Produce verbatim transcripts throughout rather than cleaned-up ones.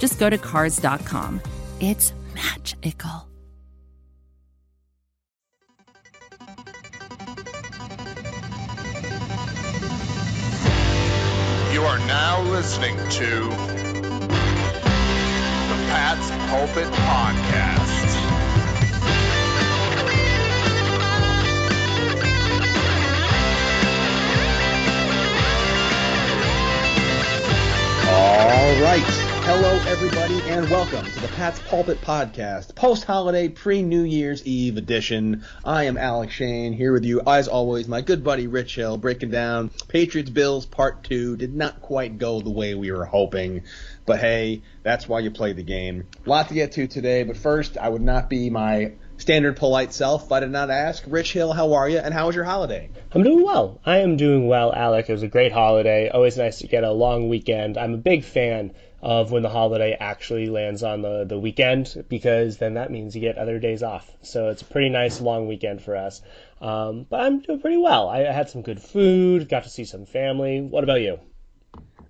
just go to Cars dot com. It's magical. You are now listening to the Pat's Pulpit Podcast. All right. Hello, everybody, and welcome to the Pat's Pulpit Podcast, post-holiday, pre-New Year's Eve edition. I am Alec Shane, here with you, as always, my good buddy Rich Hill, breaking down Patriots Bills Part two. Did not quite go the way we were hoping, but hey, that's why you play the game. A lot to get to today, but first, I would not be my standard polite self if I did not ask, Rich Hill, how are you, and how was your holiday? I'm doing well. I am doing well, Alec. It was a great holiday. Always nice to get a long weekend. I'm a big fan of when the holiday actually lands on the, the weekend, because then that means you get other days off. So it's a pretty nice long weekend for us. Um, but I'm doing pretty well. I, I had some good food, got to see some family. What about you?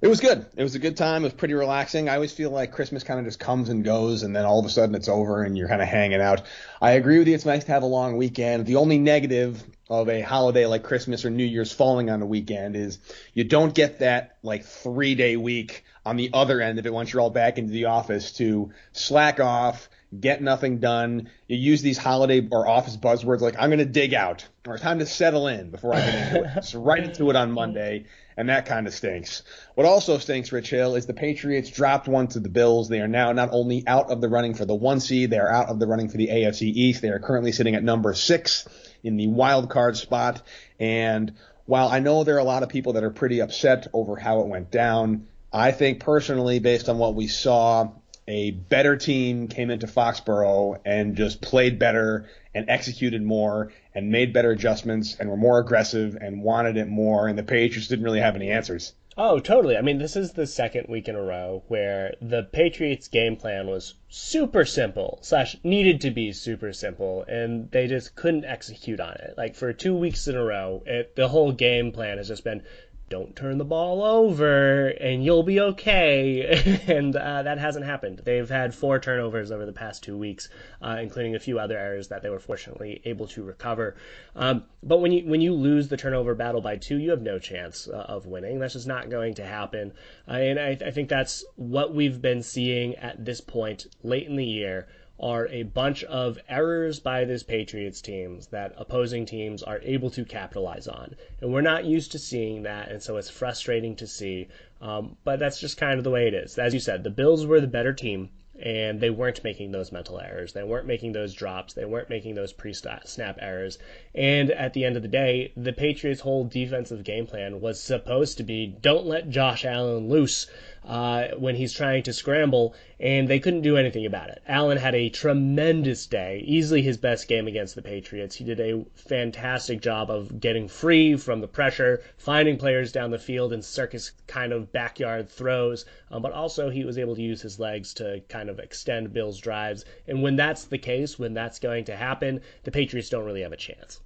It was good. It was a good time. It was pretty relaxing. I always feel like Christmas kind of just comes and goes, and then all of a sudden it's over and you're kind of hanging out. I agree with you. It's nice to have a long weekend. The only negative of a holiday like Christmas or New Year's falling on a weekend is you don't get that like three-day week on the other end of it once you're all back into the office to slack off, get nothing done. You use these holiday or office buzzwords like I'm going to dig out or time to settle in before I get into it. So right into it on Monday. And that kind of stinks. What also stinks, Rich Hill, is the Patriots dropped one to the Bills. They are now not only out of the running for the one seed, they are out of the running for the A F C East. They are currently sitting at number six in the wild card spot. And while I know there are a lot of people that are pretty upset over how it went down, I think personally, based on what we saw, a better team came into Foxborough and just played better and executed more and made better adjustments and were more aggressive and wanted it more, and the Patriots didn't really have any answers. Oh, totally. I mean, this is the second week in a row where the Patriots' game plan was super simple, slash needed to be super simple, and they just couldn't execute on it. Like, for two weeks in a row, it, the whole game plan has just been, don't turn the ball over, and you'll be okay, and uh, that hasn't happened. They've had four turnovers over the past two weeks, uh, including a few other errors that they were fortunately able to recover. Um, but when you when you lose the turnover battle by two, you have no chance uh, of winning. That's just not going to happen, uh, and I, I think that's what we've been seeing at this point late in the year, are a bunch of errors by this Patriots team that opposing teams are able to capitalize on. And we're not used to seeing that, and so it's frustrating to see. Um, but that's just kind of the way it is. As you said, the Bills were the better team, and they weren't making those mental errors. They weren't making those drops. They weren't making those pre-snap errors. And at the end of the day, the Patriots' whole defensive game plan was supposed to be, don't let Josh Allen loose uh, when he's trying to scramble, and they couldn't do anything about it. Allen had a tremendous day, easily his best game against the Patriots. He did a fantastic job of getting free from the pressure, finding players down the field in circus kind of backyard throws, um, but also he was able to use his legs to kind of extend Bills' drives. And when that's the case, when that's going to happen, the Patriots don't really have a chance.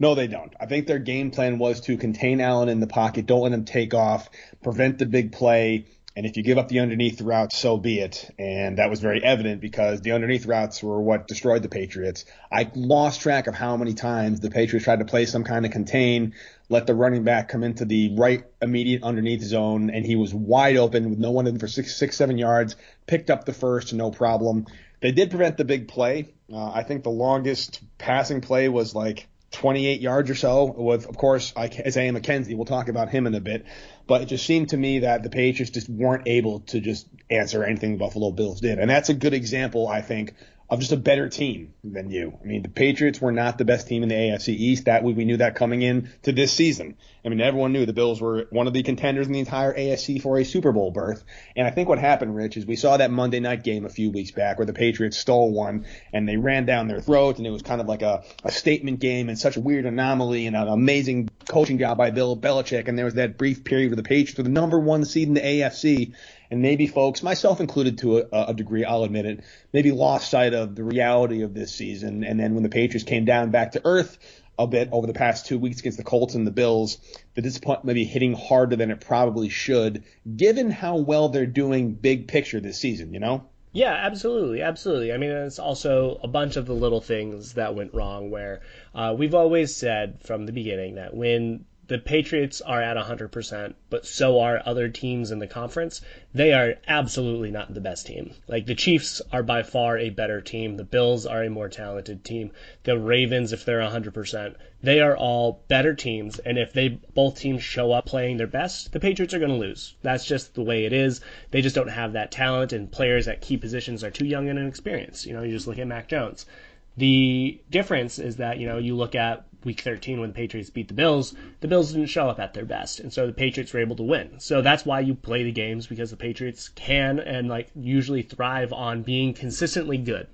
No, they don't. I think their game plan was to contain Allen in the pocket, don't let him take off, prevent the big play, and if you give up the underneath routes, so be it. And that was very evident because the underneath routes were what destroyed the Patriots. I lost track of how many times the Patriots tried to play some kind of contain, let the running back come into the right immediate underneath zone, and he was wide open with no one in for six, six, seven yards, picked up the first, no problem. They did prevent the big play. Uh, I think the longest passing play was like twenty-eight yards or so, with, of course, Isaiah McKenzie. We'll talk about him in a bit. But it just seemed to me that the Patriots just weren't able to just answer anything the Buffalo Bills did. And that's a good example, I think, of just a better team than you. I mean, the Patriots were not the best team in the A F C East. That we, we knew that coming in to this season. I mean, everyone knew the Bills were one of the contenders in the entire A F C for a Super Bowl berth. And I think what happened, Rich, is we saw that Monday night game a few weeks back where the Patriots stole one and they ran down their throats, and it was kind of like a, a statement game and such a weird anomaly and an amazing coaching job by Bill Belichick. And there was that brief period where the Patriots were the number one seed in the A F C. And maybe folks, myself included to a, a degree, I'll admit it, maybe lost sight of the reality of this season. And then when the Patriots came down back to earth a bit over the past two weeks against the Colts and the Bills, the disappointment may be hitting harder than it probably should, given how well they're doing big picture this season, you know? Yeah, absolutely, absolutely. I mean, it's also a bunch of the little things that went wrong where uh, we've always said from the beginning that when the Patriots are at one hundred percent, but so are other teams in the conference. They are absolutely not the best team. Like, the Chiefs are by far a better team. The Bills are a more talented team. The Ravens, if they're one hundred percent, they are all better teams. And if they both teams show up playing their best, the Patriots are going to lose. That's just the way it is. They just don't have that talent, and players at key positions are too young and inexperienced. You know, you just look at Mac Jones. The difference is that, you know, you look at Week thirteen when the Patriots beat the Bills, the Bills didn't show up at their best, and so the Patriots were able to win. So that's why you play the games, because the Patriots can and, like, usually thrive on being consistently good.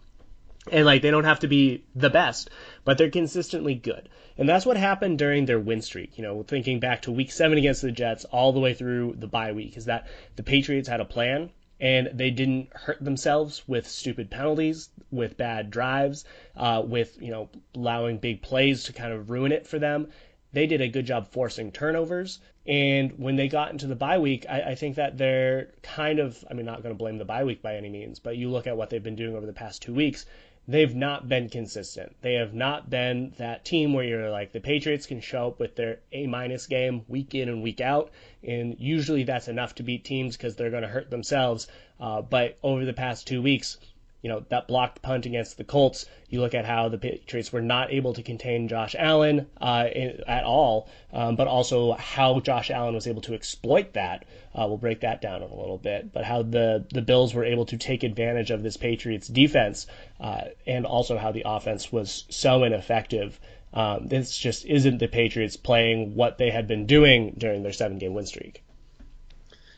And, like, they don't have to be the best, but they're consistently good. And that's what happened during their win streak. You know, thinking back to Week seven against the Jets all the way through the bye week, is that the Patriots had a plan, and they didn't hurt themselves with stupid penalties, with bad drives, uh, with, you know, allowing big plays to kind of ruin it for them. They did a good job forcing turnovers. And when they got into the bye week, I, I think that they're kind of, I mean, not going to blame the bye week by any means, but you look at what they've been doing over the past two weeks, they've not been consistent. They have not been that team where you're like, the Patriots can show up with their A-minus game week in and week out, and usually that's enough to beat teams because they're going to hurt themselves. Uh, but over the past two weeks, you know, that blocked punt against the Colts, you look at how the Patriots were not able to contain Josh Allen uh, at all, um, but also how Josh Allen was able to exploit that. Uh, we'll break that down in a little bit, but how the, the Bills were able to take advantage of this Patriots defense, uh, and also how the offense was so ineffective. Um, this just isn't the Patriots playing what they had been doing during their seven-game win streak.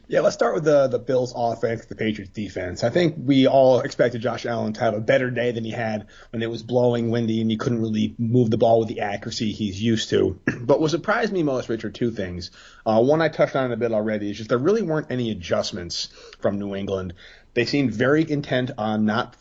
Yeah, let's start with the the Bills offense, the Patriots defense. I think we all expected Josh Allen to have a better day than he had when it was blowing windy and he couldn't really move the ball with the accuracy he's used to. But what surprised me most, Rich, are two things. Uh, one I touched on a bit already is just there really weren't any adjustments from New England. They seemed very intent on not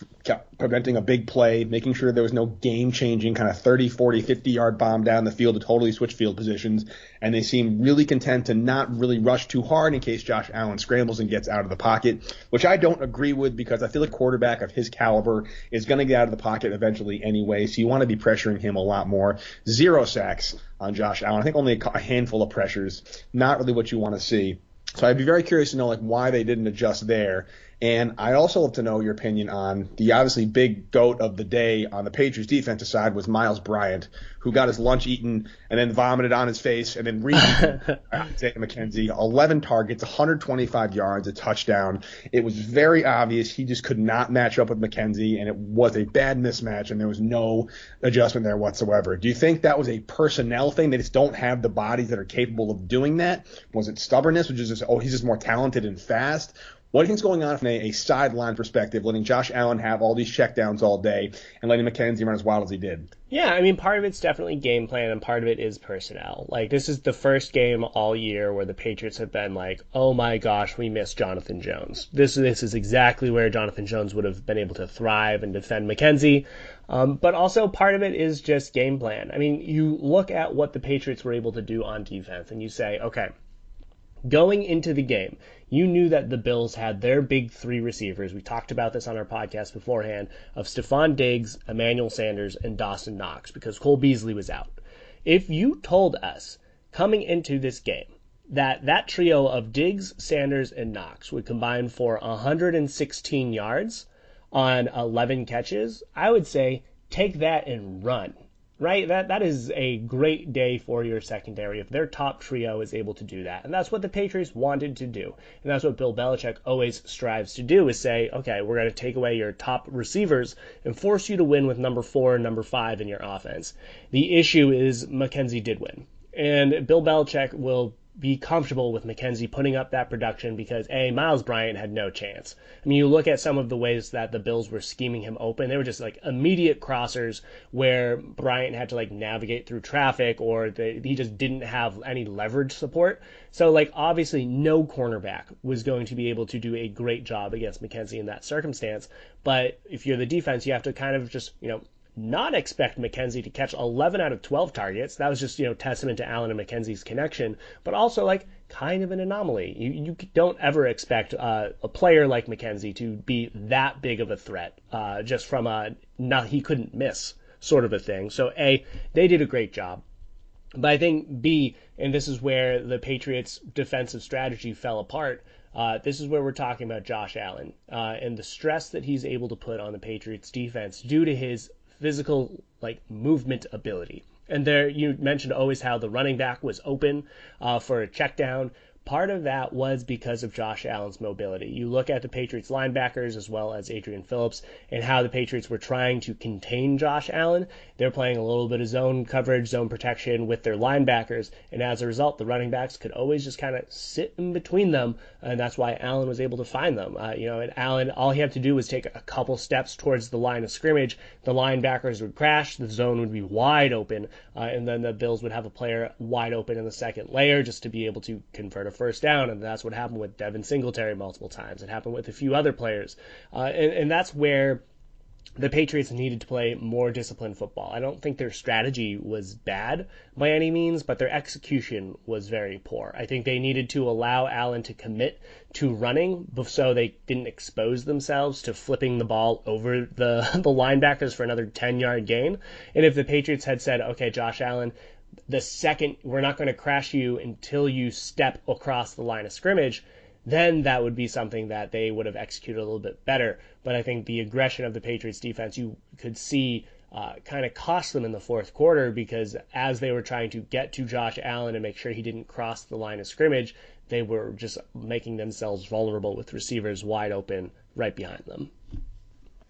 preventing a big play, making sure there was no game-changing kind of thirty, forty, fifty-yard bomb down the field to totally switch field positions. And they seemed really content to not really rush too hard in case Josh Allen scrambles and gets out of the pocket, which I don't agree with because I feel a quarterback of his caliber is going to get out of the pocket eventually anyway, so you want to be pressuring him a lot more. Zero sacks on Josh Allen. I think only a handful of pressures. Not really what you want to see. So I'd be very curious to know, like, why they didn't adjust there. And I also love to know your opinion on the obviously big goat of the day on the Patriots defensive side was Myles Bryant, who got his lunch eaten and then vomited on his face and then re-eaten Isaiah McKenzie. eleven targets, one hundred twenty-five yards, a touchdown. It was very obvious he just could not match up with McKenzie, and it was a bad mismatch, and there was no adjustment there whatsoever. Do you think that was a personnel thing? They just don't have the bodies that are capable of doing that? Was it stubbornness, which is just, oh, he's just more talented and fast? What do you think's going on from a, a sideline perspective, letting Josh Allen have all these checkdowns all day and letting McKenzie run as wild as he did? Yeah, I mean, part of it's definitely game plan and part of it is personnel. Like, this is the first game all year where the Patriots have been like, oh my gosh, we missed Jonathan Jones. This, this is exactly where Jonathan Jones would have been able to thrive and defend McKenzie. Um, but also part of it is just game plan. I mean, you look at what the Patriots were able to do on defense and you say, okay, going into the game, you knew that the Bills had their big three receivers. We talked about this on our podcast beforehand, of Stephon Diggs, Emmanuel Sanders, and Dawson Knox, because Cole Beasley was out. If you told us coming into this game that that trio of Diggs, Sanders, and Knox would combine for one hundred sixteen yards on eleven catches, I would say take that and run. right? That that is a great day for your secondary if their top trio is able to do that. And that's what the Patriots wanted to do. And that's what Bill Belichick always strives to do, is say, okay, we're going to take away your top receivers and force you to win with number four and number five in your offense. The issue is McKenzie did win. And Bill Belichick will be comfortable with McKenzie putting up that production because, A, Myles Bryant had no chance. I mean, you look at some of the ways that the Bills were scheming him open. They were just, like, immediate crossers where Bryant had to, like, navigate through traffic, or they, he just didn't have any leverage support. So, like, obviously no cornerback was going to be able to do a great job against McKenzie in that circumstance. But if you're the defense, you have to kind of just, you know, not expect McKenzie to catch eleven out of twelve targets. That was just, you know, testament to Allen and McKenzie's connection, but also, like, kind of an anomaly. You you don't ever expect uh, a player like McKenzie to be that big of a threat, uh, just from a not he couldn't miss sort of a thing. So, A, they did a great job. But I think, B, and this is where the Patriots' defensive strategy fell apart, Uh, this is where we're talking about Josh Allen uh, and the stress that he's able to put on the Patriots' defense due to his physical, like, movement ability. And there, you mentioned always how the running back was open uh, for a check down. Part of that was because of Josh Allen's mobility. You look at the Patriots linebackers as well as Adrian Phillips and how the Patriots were trying to contain Josh Allen. They're playing a little bit of zone coverage, zone protection with their linebackers, and as a result, the running backs could always just kind of sit in between them, and that's why Allen was able to find them. Uh, you know, and Allen, all he had to do was take a couple steps towards the line of scrimmage. The linebackers would crash, the zone would be wide open, uh, and then the Bills would have a player wide open in the second layer just to be able to convert a first down, and that's what happened with Devin Singletary multiple times. It happened with a few other players. Uh, and, and that's where the Patriots needed to play more disciplined football. I don't think their strategy was bad by any means, but their execution was very poor. I think they needed to allow Allen to commit to running so they didn't expose themselves to flipping the ball over the, the linebackers for another ten-yard gain. And if the Patriots had said, okay, Josh Allen, the second, we're not going to crash you until you step across the line of scrimmage, then that would be something that they would have executed a little bit better. But I think the aggression of the Patriots defense, you could see uh, kind of cost them in the fourth quarter, because as they were trying to get to Josh Allen and make sure he didn't cross the line of scrimmage, they were just making themselves vulnerable with receivers wide open right behind them.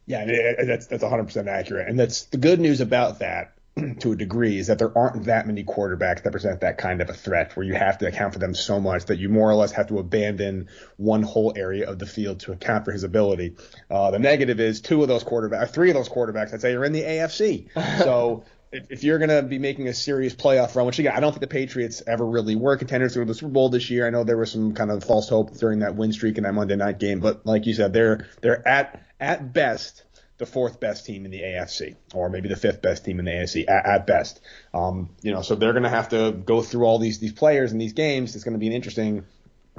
Yeah, I mean, that's, that's one hundred percent accurate. And that's the good news about that, to a degree, is that there aren't that many quarterbacks that present that kind of a threat where you have to account for them so much that you more or less have to abandon one whole area of the field to account for his ability. Uh, the negative is two of those quarterbacks, three of those quarterbacks, I'd say, are in the A F C. So if, if you're going to be making a serious playoff run, which, again, I don't think the Patriots ever really were contenders through the Super Bowl this year. I know there was some kind of false hope during that win streak in that Monday night game, but like you said, they're they're at at best the fourth best team in the A F C, or maybe the fifth best team in the A F C at, at best. Um, you know, so they're going to have to go through all these these players in these games. It's going to be an interesting,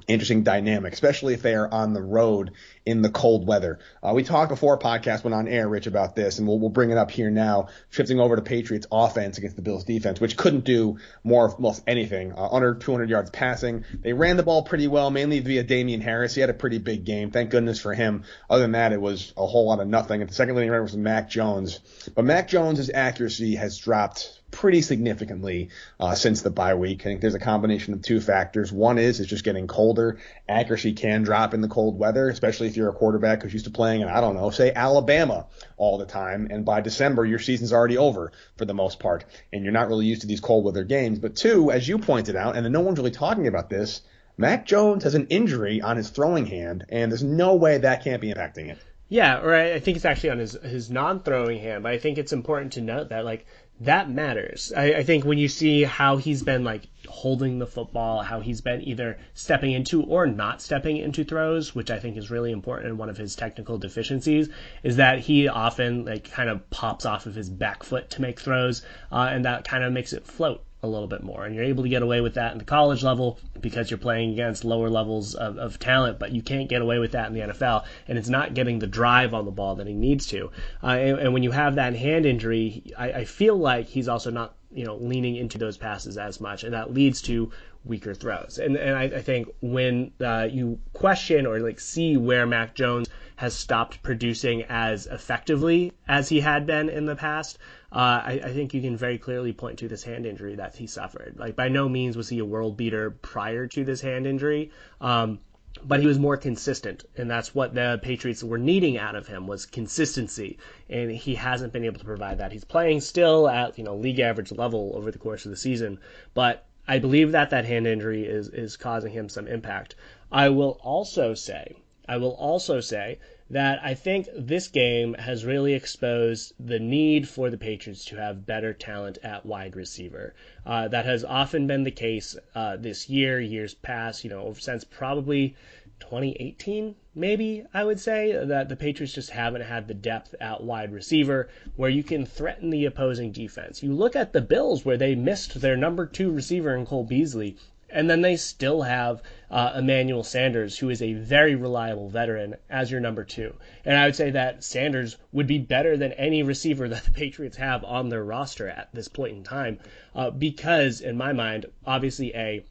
interesting dynamic, especially if they are on the road in the cold weather. Uh, we talked before podcast went on air, Rich, about this, and we'll we'll bring it up here now. Shifting over to Patriots offense against the Bills defense, which couldn't do more of most anything, uh, under two hundred yards passing. They ran the ball pretty well, mainly via Damian Harris. He had a pretty big game. Thank goodness for him. Other than that, it was a whole lot of nothing. And the second leading runner was Mac Jones. But Mac Jones' accuracy has dropped pretty significantly uh, since the bye week. I think there's a combination of two factors. One is it's just getting colder. Accuracy can drop in the cold weather, especially if you're a quarterback who's used to playing in, I don't know, say Alabama all the time, and by December your season's already over for the most part, and you're not really used to these cold weather games. But two, as you pointed out, and no one's really talking about this, Mac Jones has an injury on his throwing hand, and there's no way that can't be impacting it. Yeah, or I think it's actually on his, his non-throwing hand, but I think it's important to note that, like, that matters. I, I think when you see how he's been, like, holding the football, how he's been either stepping into or not stepping into throws, which I think is really important, and one of his technical deficiencies is that he often, like, kind of pops off of his back foot to make throws, uh, and that kind of makes it float a little bit more. And you're able to get away with that in the college level because you're playing against lower levels of, of talent, but you can't get away with that in the N F L, and it's not getting the drive on the ball that he needs to. Uh, and, and when you have that hand injury, I, I feel like he's also not, you know, leaning into those passes as much, and that leads to weaker throws. And and I, I think when uh, you question or, like, see where Mac Jones has stopped producing as effectively as he had been in the past, uh, I, I think you can very clearly point to this hand injury that he suffered. Like, by no means was he a world beater prior to this hand injury, um, but he was more consistent, and that's what the Patriots were needing out of him, was consistency, and he hasn't been able to provide that. He's playing still at, you know, league average level over the course of the season, but I believe that that hand injury is is causing him some impact. I will also say, I will also say that I think this game has really exposed the need for the Patriots to have better talent at wide receiver. Uh, that has often been the case uh, this year, years past, you know, since probably twenty eighteen, maybe, I would say, that the Patriots just haven't had the depth at wide receiver where you can threaten the opposing defense. You look at the Bills, where they missed their number two receiver in Cole Beasley, and then they still have uh, Emmanuel Sanders, who is a very reliable veteran, as your number two. And I would say that Sanders would be better than any receiver that the Patriots have on their roster at this point in time, uh, because, in my mind, obviously, a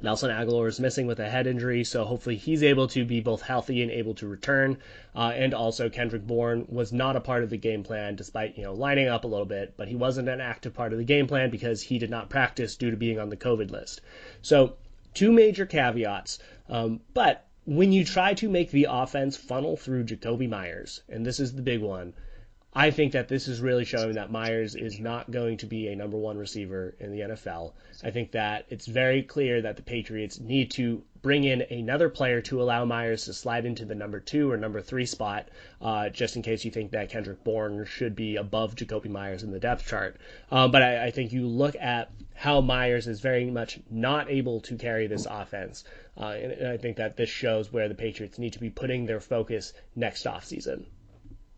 Nelson Agholor is missing with a head injury, so hopefully he's able to be both healthy and able to return. Uh, and also, Kendrick Bourne was not a part of the game plan, despite, you know, lining up a little bit, but he wasn't an active part of the game plan because he did not practice due to being on the COVID list. So, two major caveats. Um, but when you try to make the offense funnel through Jacoby Myers, and this is the big one, I think that this is really showing that Myers is not going to be a number one receiver in the N F L. I think that it's very clear that the Patriots need to bring in another player to allow Myers to slide into the number two or number three spot, uh, just in case you think that Kendrick Bourne should be above Jacoby Myers in the depth chart. Uh, but I, I think you look at how Myers is very much not able to carry this offense, uh, and, and I think that this shows where the Patriots need to be putting their focus next offseason.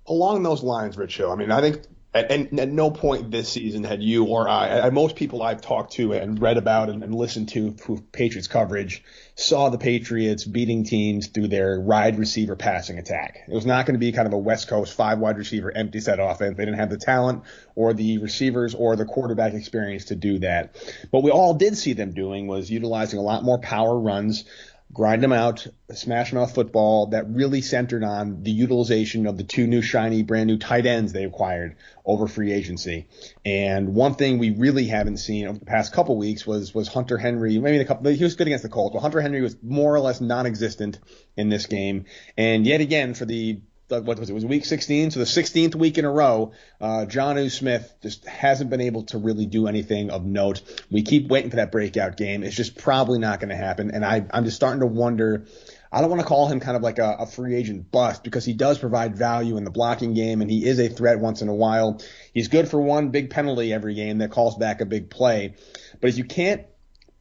Along those lines, Rich Hill, I mean, I think at, at no point this season had you or I, I, most people I've talked to and read about and, and listened to through Patriots coverage saw the Patriots beating teams through their wide receiver passing attack. It was not going to be kind of a West Coast five wide receiver empty set offense. They didn't have the talent or the receivers or the quarterback experience to do that. What we all did see them doing was utilizing a lot more power runs, grind them out, smash mouth football that really centered on the utilization of the two new shiny, brand new tight ends they acquired over free agency. And one thing we really haven't seen over the past couple weeks was was Hunter Henry. Maybe a couple, he was good against the Colts, but Hunter Henry was more or less non-existent in this game. And yet again, for the what was it? It was week sixteen, so the sixteenth week in a row, uh, Jonnu Smith just hasn't been able to really do anything of note. We keep waiting for that breakout game. It's just probably not going to happen, and I, I'm just starting to wonder. I don't want to call him kind of like a, a free agent bust because he does provide value in the blocking game, and he is a threat once in a while. He's good for one big penalty every game that calls back a big play, but if you can't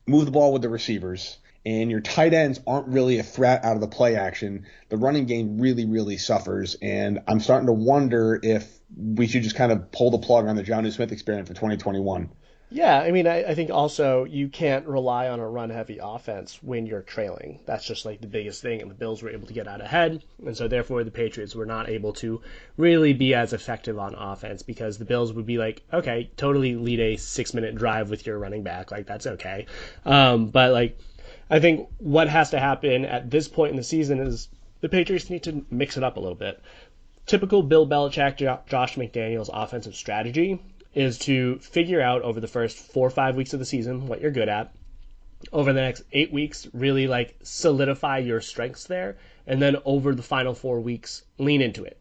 move the ball with the receivers – and your tight ends aren't really a threat out of the play action, the running game really, really suffers. And I'm starting to wonder if we should just kind of pull the plug on the Jonnu Smith experiment for twenty twenty-one. Yeah, I mean, I, I think also you can't rely on a run-heavy offense when you're trailing. That's just like the biggest thing, and the Bills were able to get out ahead, and so therefore the Patriots were not able to really be as effective on offense because the Bills would be like, okay, totally lead a six-minute drive with your running back. Like, that's okay. Um, but, like, I think what has to happen at this point in the season is the Patriots need to mix it up a little bit. Typical Bill Belichick, Josh McDaniel's offensive strategy is to figure out over the first four or five weeks of the season what you're good at. Over the next eight weeks, really like solidify your strengths there. And then over the final four weeks, lean into it.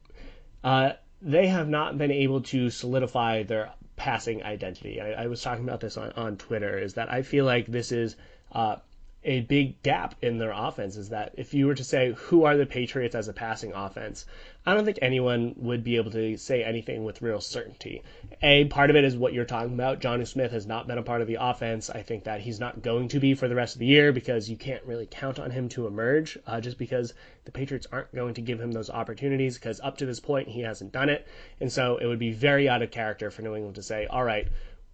Uh, they have not been able to solidify their passing identity. I, I was talking about this on, on Twitter, is that I feel like this is... Uh, a big gap in their offense is that if you were to say, who are the Patriots as a passing offense? I don't think anyone would be able to say anything with real certainty. A part of it is what you're talking about. Jonnu Smith has not been a part of the offense. I think that he's not going to be for the rest of the year because you can't really count on him to emerge uh, just because the Patriots aren't going to give him those opportunities because up to this point, he hasn't done it. And so it would be very out of character for New England to say, all right,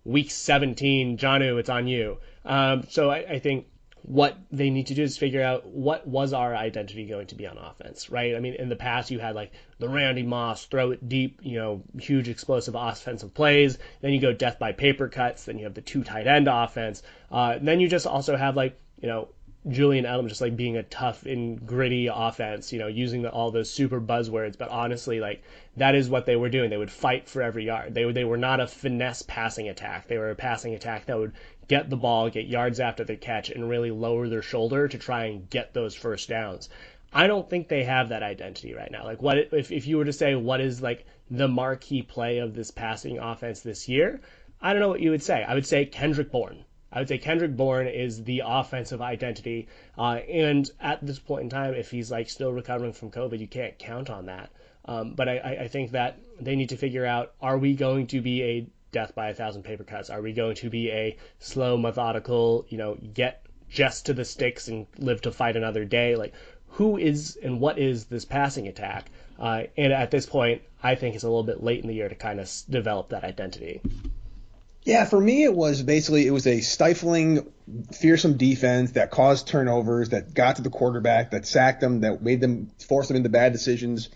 week seventeen, Jonnu, it's on you. Um, so I, I think what they need to do is figure out what was our identity going to be on offense, right? I mean, in the past, you had like the Randy Moss, throw it deep, you know, huge explosive offensive plays. Then you go death by paper cuts. Then you have the two tight end offense. Uh, and then you just also have like, you know, Julian Edelman just like being a tough and gritty offense, you know, using the, all those super buzzwords. But honestly, like that is what they were doing. They would fight for every yard. They they were not a finesse passing attack. They were a passing attack that would get the ball, get yards after the catch, and really lower their shoulder to try and get those first downs. I don't think they have that identity right now. Like what if if you were to say what is like the marquee play of this passing offense this year? I don't know what you would say. I would say Kendrick Bourne. I would say Kendrick Bourne is the offensive identity. Uh, and at this point in time, if he's like still recovering from COVID, you can't count on that. Um, but I, I think that they need to figure out, are we going to be a death by a thousand paper cuts? Are we going to be a slow, methodical, you know, get just to the sticks and live to fight another day? Like who is and what is this passing attack? Uh, and at this point, I think it's a little bit late in the year to kind of develop that identity. Yeah, for me, it was basically it was a stifling, fearsome defense that caused turnovers, that got to the quarterback, that sacked them, that made them force them into bad decisions,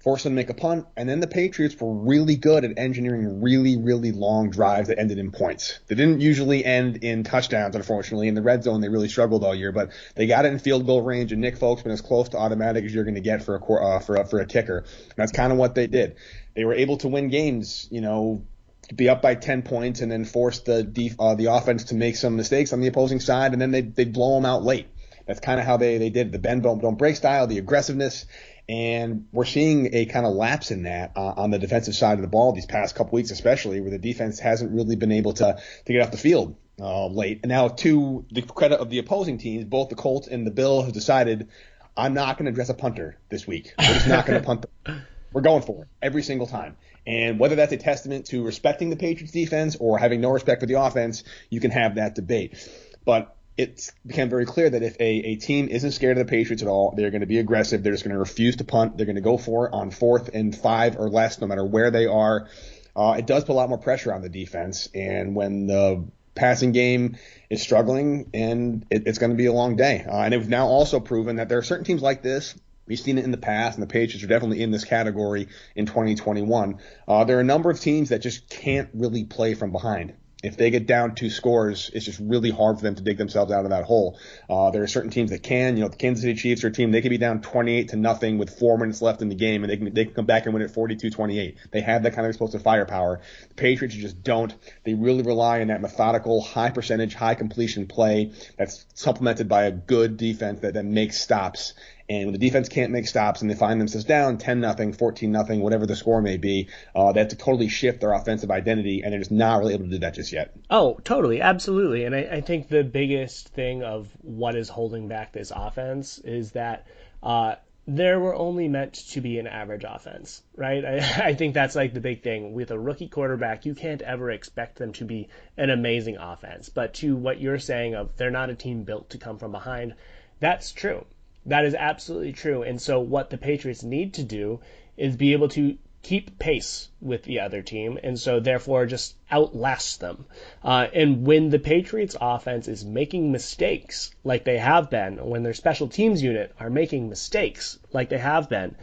forced them to make a punt. And then the Patriots were really good at engineering really, really long drives that ended in points. They didn't usually end in touchdowns, unfortunately. In the red zone, they really struggled all year, but they got it in field goal range, and Nick Folk's been as close to automatic as you're going to get for a uh, for a, for a kicker. And that's kind of what they did. They were able to win games, you know, be up by ten points and then force the def- uh, the offense to make some mistakes on the opposing side, and then they they blow them out late. That's kind of how they, they did the bend, don't, don't break style, the aggressiveness, and we're seeing a kind of lapse in that uh, on the defensive side of the ball these past couple weeks, especially where the defense hasn't really been able to, to get off the field uh, late. And now to the credit of the opposing teams, both the Colts and the Bills have decided, I'm not going to dress a punter this week. We're just not going to punt them. We're going for it every single time. And whether that's a testament to respecting the Patriots defense or having no respect for the offense, you can have that debate. But it became very clear that if a, a team isn't scared of the Patriots at all, they're going to be aggressive. They're just going to refuse to punt. They're going to go for it on fourth and five or less, no matter where they are. Uh, it does put a lot more pressure on the defense. And when the passing game is struggling, and it, it's going to be a long day. Uh, and it's now also proven that there are certain teams like this. We've seen it in the past, and the Patriots are definitely in this category in twenty twenty-one. Uh, there are a number of teams that just can't really play from behind. If they get down two scores, it's just really hard for them to dig themselves out of that hole. Uh, there are certain teams that can. You know, the Kansas City Chiefs are a team, they could be down twenty-eight to nothing with four minutes left in the game, and they can they can come back and win it forty-two twenty-eight. They have that kind of explosive firepower. The Patriots just don't. They really rely on that methodical, high percentage, high completion play that's supplemented by a good defense that then makes stops. And when the defense can't make stops and they find themselves down ten nothing, fourteen nothing, whatever the score may be, uh, they have to totally shift their offensive identity, and they're just not really able to do that just yet. Oh, totally. Absolutely. And I, I think the biggest thing of what is holding back this offense is that uh, they were only meant to be an average offense, right? I, I think that's like the big thing. With a rookie quarterback, you can't ever expect them to be an amazing offense. But to what you're saying of they're not a team built to come from behind, that's true. That is absolutely true. And so what the Patriots need to do is be able to keep pace with the other team, and so therefore just outlast them. Uh, and when the Patriots offense is making mistakes like they have been, when their special teams unit are making mistakes like they have been,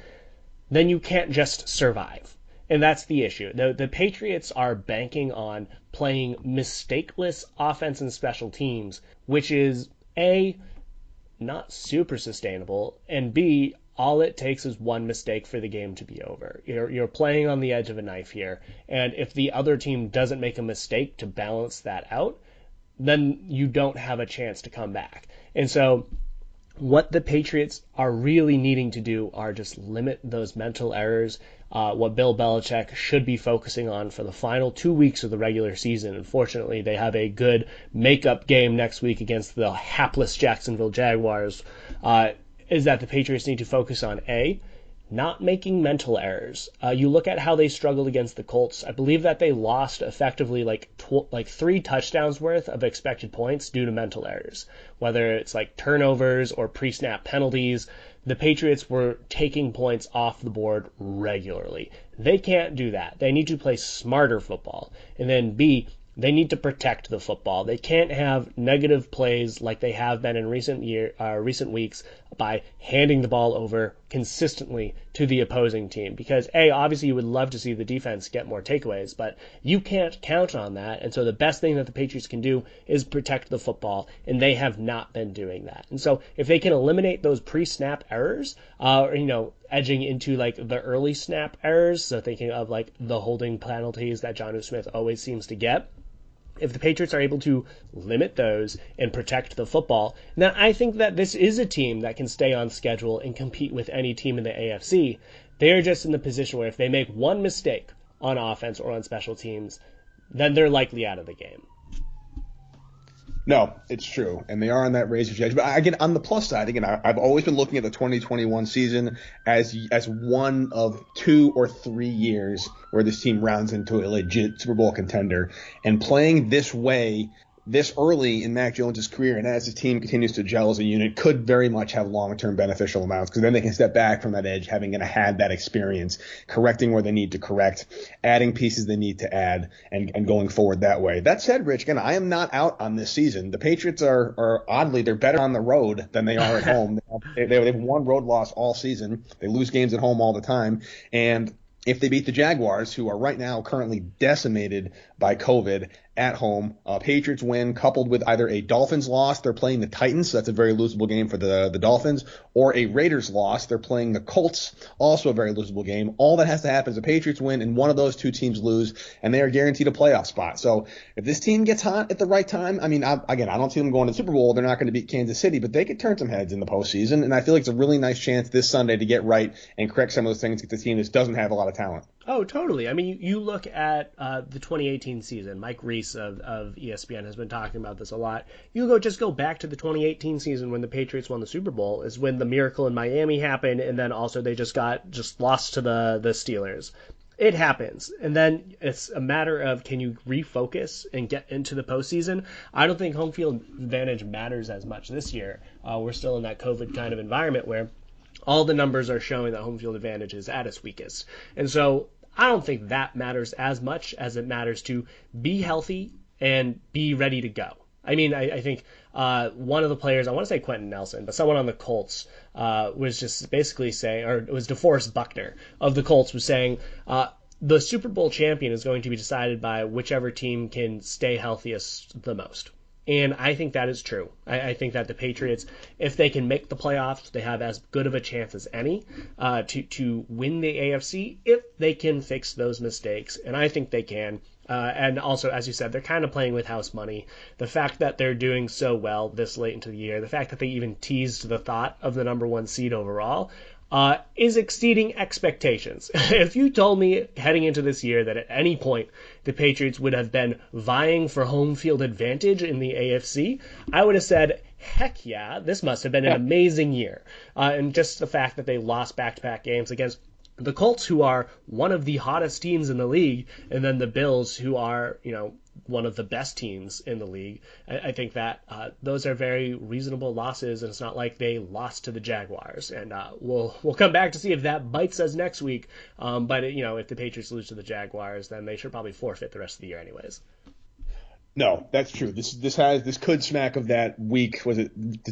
then you can't just survive. And that's the issue. The, the Patriots are banking on playing mistakeless offense and special teams, which is A, not super sustainable, and B, all it takes is one mistake for the game to be over. You're you're playing on the edge of a knife here, and if the other team doesn't make a mistake to balance that out, then you don't have a chance to come back. And so what the Patriots are really needing to do are just limit those mental errors. Uh, what Bill Belichick should be focusing on for the final two weeks of the regular season. Unfortunately, they have a good makeup game next week against the hapless Jacksonville Jaguars. Uh, is that the Patriots need to focus on A, not making mental errors. Uh, you look at how they struggled against the Colts. I believe that they lost effectively like tw- like three touchdowns worth of expected points due to mental errors, whether it's like turnovers or pre-snap penalties. The Patriots were taking points off the board regularly. They can't do that. They need to play smarter football. And then B, They need to protect the football. They can't have negative plays like they have been in recent year, uh, recent weeks by handing the ball over consistently to the opposing team. Because, A, obviously you would love to see the defense get more takeaways, but you can't count on that. And so the best thing that the Patriots can do is protect the football, and they have not been doing that. And so if they can eliminate those pre-snap errors, uh, or, you know, edging into like the early snap errors, so thinking of like the holding penalties that Jonnu Smith always seems to get, if the Patriots are able to limit those and protect the football, then I think that this is a team that can stay on schedule and compete with any team in the A F C. They are just in the position where if they make one mistake on offense or on special teams, then they're likely out of the game. No, it's true, and they are on that razor's edge. But again, on the plus side, again, I, I've always been looking at the twenty twenty-one season as as one of two or three years where this team rounds into a legit Super Bowl contender. And playing this way, this early in Mac Jones' career, and as the team continues to gel as a unit, could very much have long-term beneficial amounts, because then they can step back from that edge, having had that experience, correcting where they need to correct, adding pieces they need to add, and, and going forward that way. That said, Rich, again, I am not out on this season. The Patriots are, are oddly, they're better on the road than they are at home. They, they, they've won road loss all season. They lose games at home all the time. And if they beat the Jaguars, who are right now currently decimated by COVID at home, uh, Patriots win coupled with either a Dolphins loss, they're playing the Titans, so that's a very losable game for the, the Dolphins, or a Raiders loss, they're playing the Colts, also a very losable game. All that has to happen is the Patriots win and one of those two teams lose, and they are guaranteed a playoff spot. So if this team gets hot at the right time, I mean, I, again, I don't see them going to the Super Bowl. They're not going to beat Kansas City, but they could turn some heads in the postseason, and I feel like it's a really nice chance this Sunday to get right and correct some of those things, get the team that doesn't have a lot of talent. Oh, totally. I mean, you, you look at uh, the twenty eighteen season. Mike Reese of, of E S P N has been talking about this a lot. You go just go back to the twenty eighteen season when the Patriots won the Super Bowl, is when the miracle in Miami happened, and then also they just got just lost to the, the Steelers. It happens. And then it's a matter of, can you refocus and get into the postseason? I don't think home field advantage matters as much this year. Uh, we're still in that COVID kind of environment where all the numbers are showing that home field advantage is at its weakest. And so I don't think that matters as much as it matters to be healthy and be ready to go. I mean, I, I think uh, one of the players, I want to say Quentin Nelson, but someone on the Colts uh, was just basically saying, or it was DeForest Buckner of the Colts was saying, uh, the Super Bowl champion is going to be decided by whichever team can stay healthiest the most. And I think that is true. I, I think that the Patriots, if they can make the playoffs, they have as good of a chance as any uh, to, to win the A F C if they can fix those mistakes. And I think they can. Uh, and also, as you said, they're kind of playing with house money. The fact that they're doing so well this late into the year, the fact that they even teased the thought of the number one seed overall, uh, is exceeding expectations. If you told me heading into this year that at any point the Patriots would have been vying for home field advantage in the A F C, I would have said, heck yeah, this must have been an amazing year. Uh, and just the fact that they lost back-to-back games against the Colts, who are one of the hottest teams in the league, and then the Bills, who are, you know, one of the best teams in the league. I, I think that uh, those are very reasonable losses, and it's not like they lost to the Jaguars. And uh, we'll we'll come back to see if that bites us next week. Um, but, you know, if the Patriots lose to the Jaguars, then they should probably forfeit the rest of the year anyways. No, that's true. This this has this could smack of that week, was it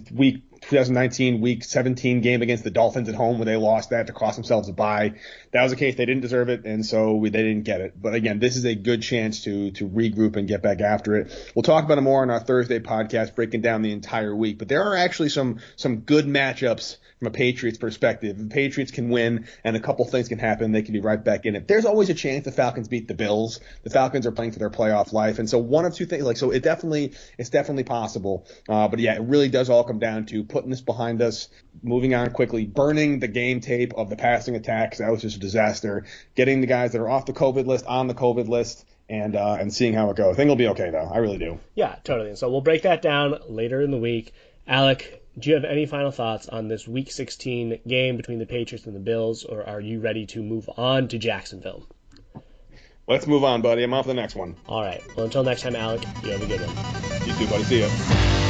week twenty nineteen, week seventeen game against the Dolphins at home where they lost that to cost themselves a bye. That was a case they didn't deserve it, and so we, they didn't get it. But again, this is a good chance to to regroup and get back after it. We'll talk about it more on our Thursday podcast, breaking down the entire week. But there are actually some some good matchups from a Patriots perspective. The Patriots can win, and a couple things can happen. They can be right back in it. There's always a chance the Falcons beat the Bills. The Falcons are playing for their playoff life, and so one of two things. Like so, it definitely it's definitely possible. Uh, but yeah, it really does all come down to putting this behind us, moving on quickly, burning the game tape of the passing attacks. That was just a disaster. Getting the guys that are off the COVID list on the COVID list, and uh, and seeing how it goes. I think it'll be okay though. I really do. Yeah, totally. And so we'll break that down later in the week. Alec, do you have any final thoughts on this Week sixteen game between the Patriots and the Bills, or are you ready to move on to Jacksonville? Let's move on, buddy. I'm off the next one. All right. Well, until next time, Alec, you have a good one. You too, buddy. See ya.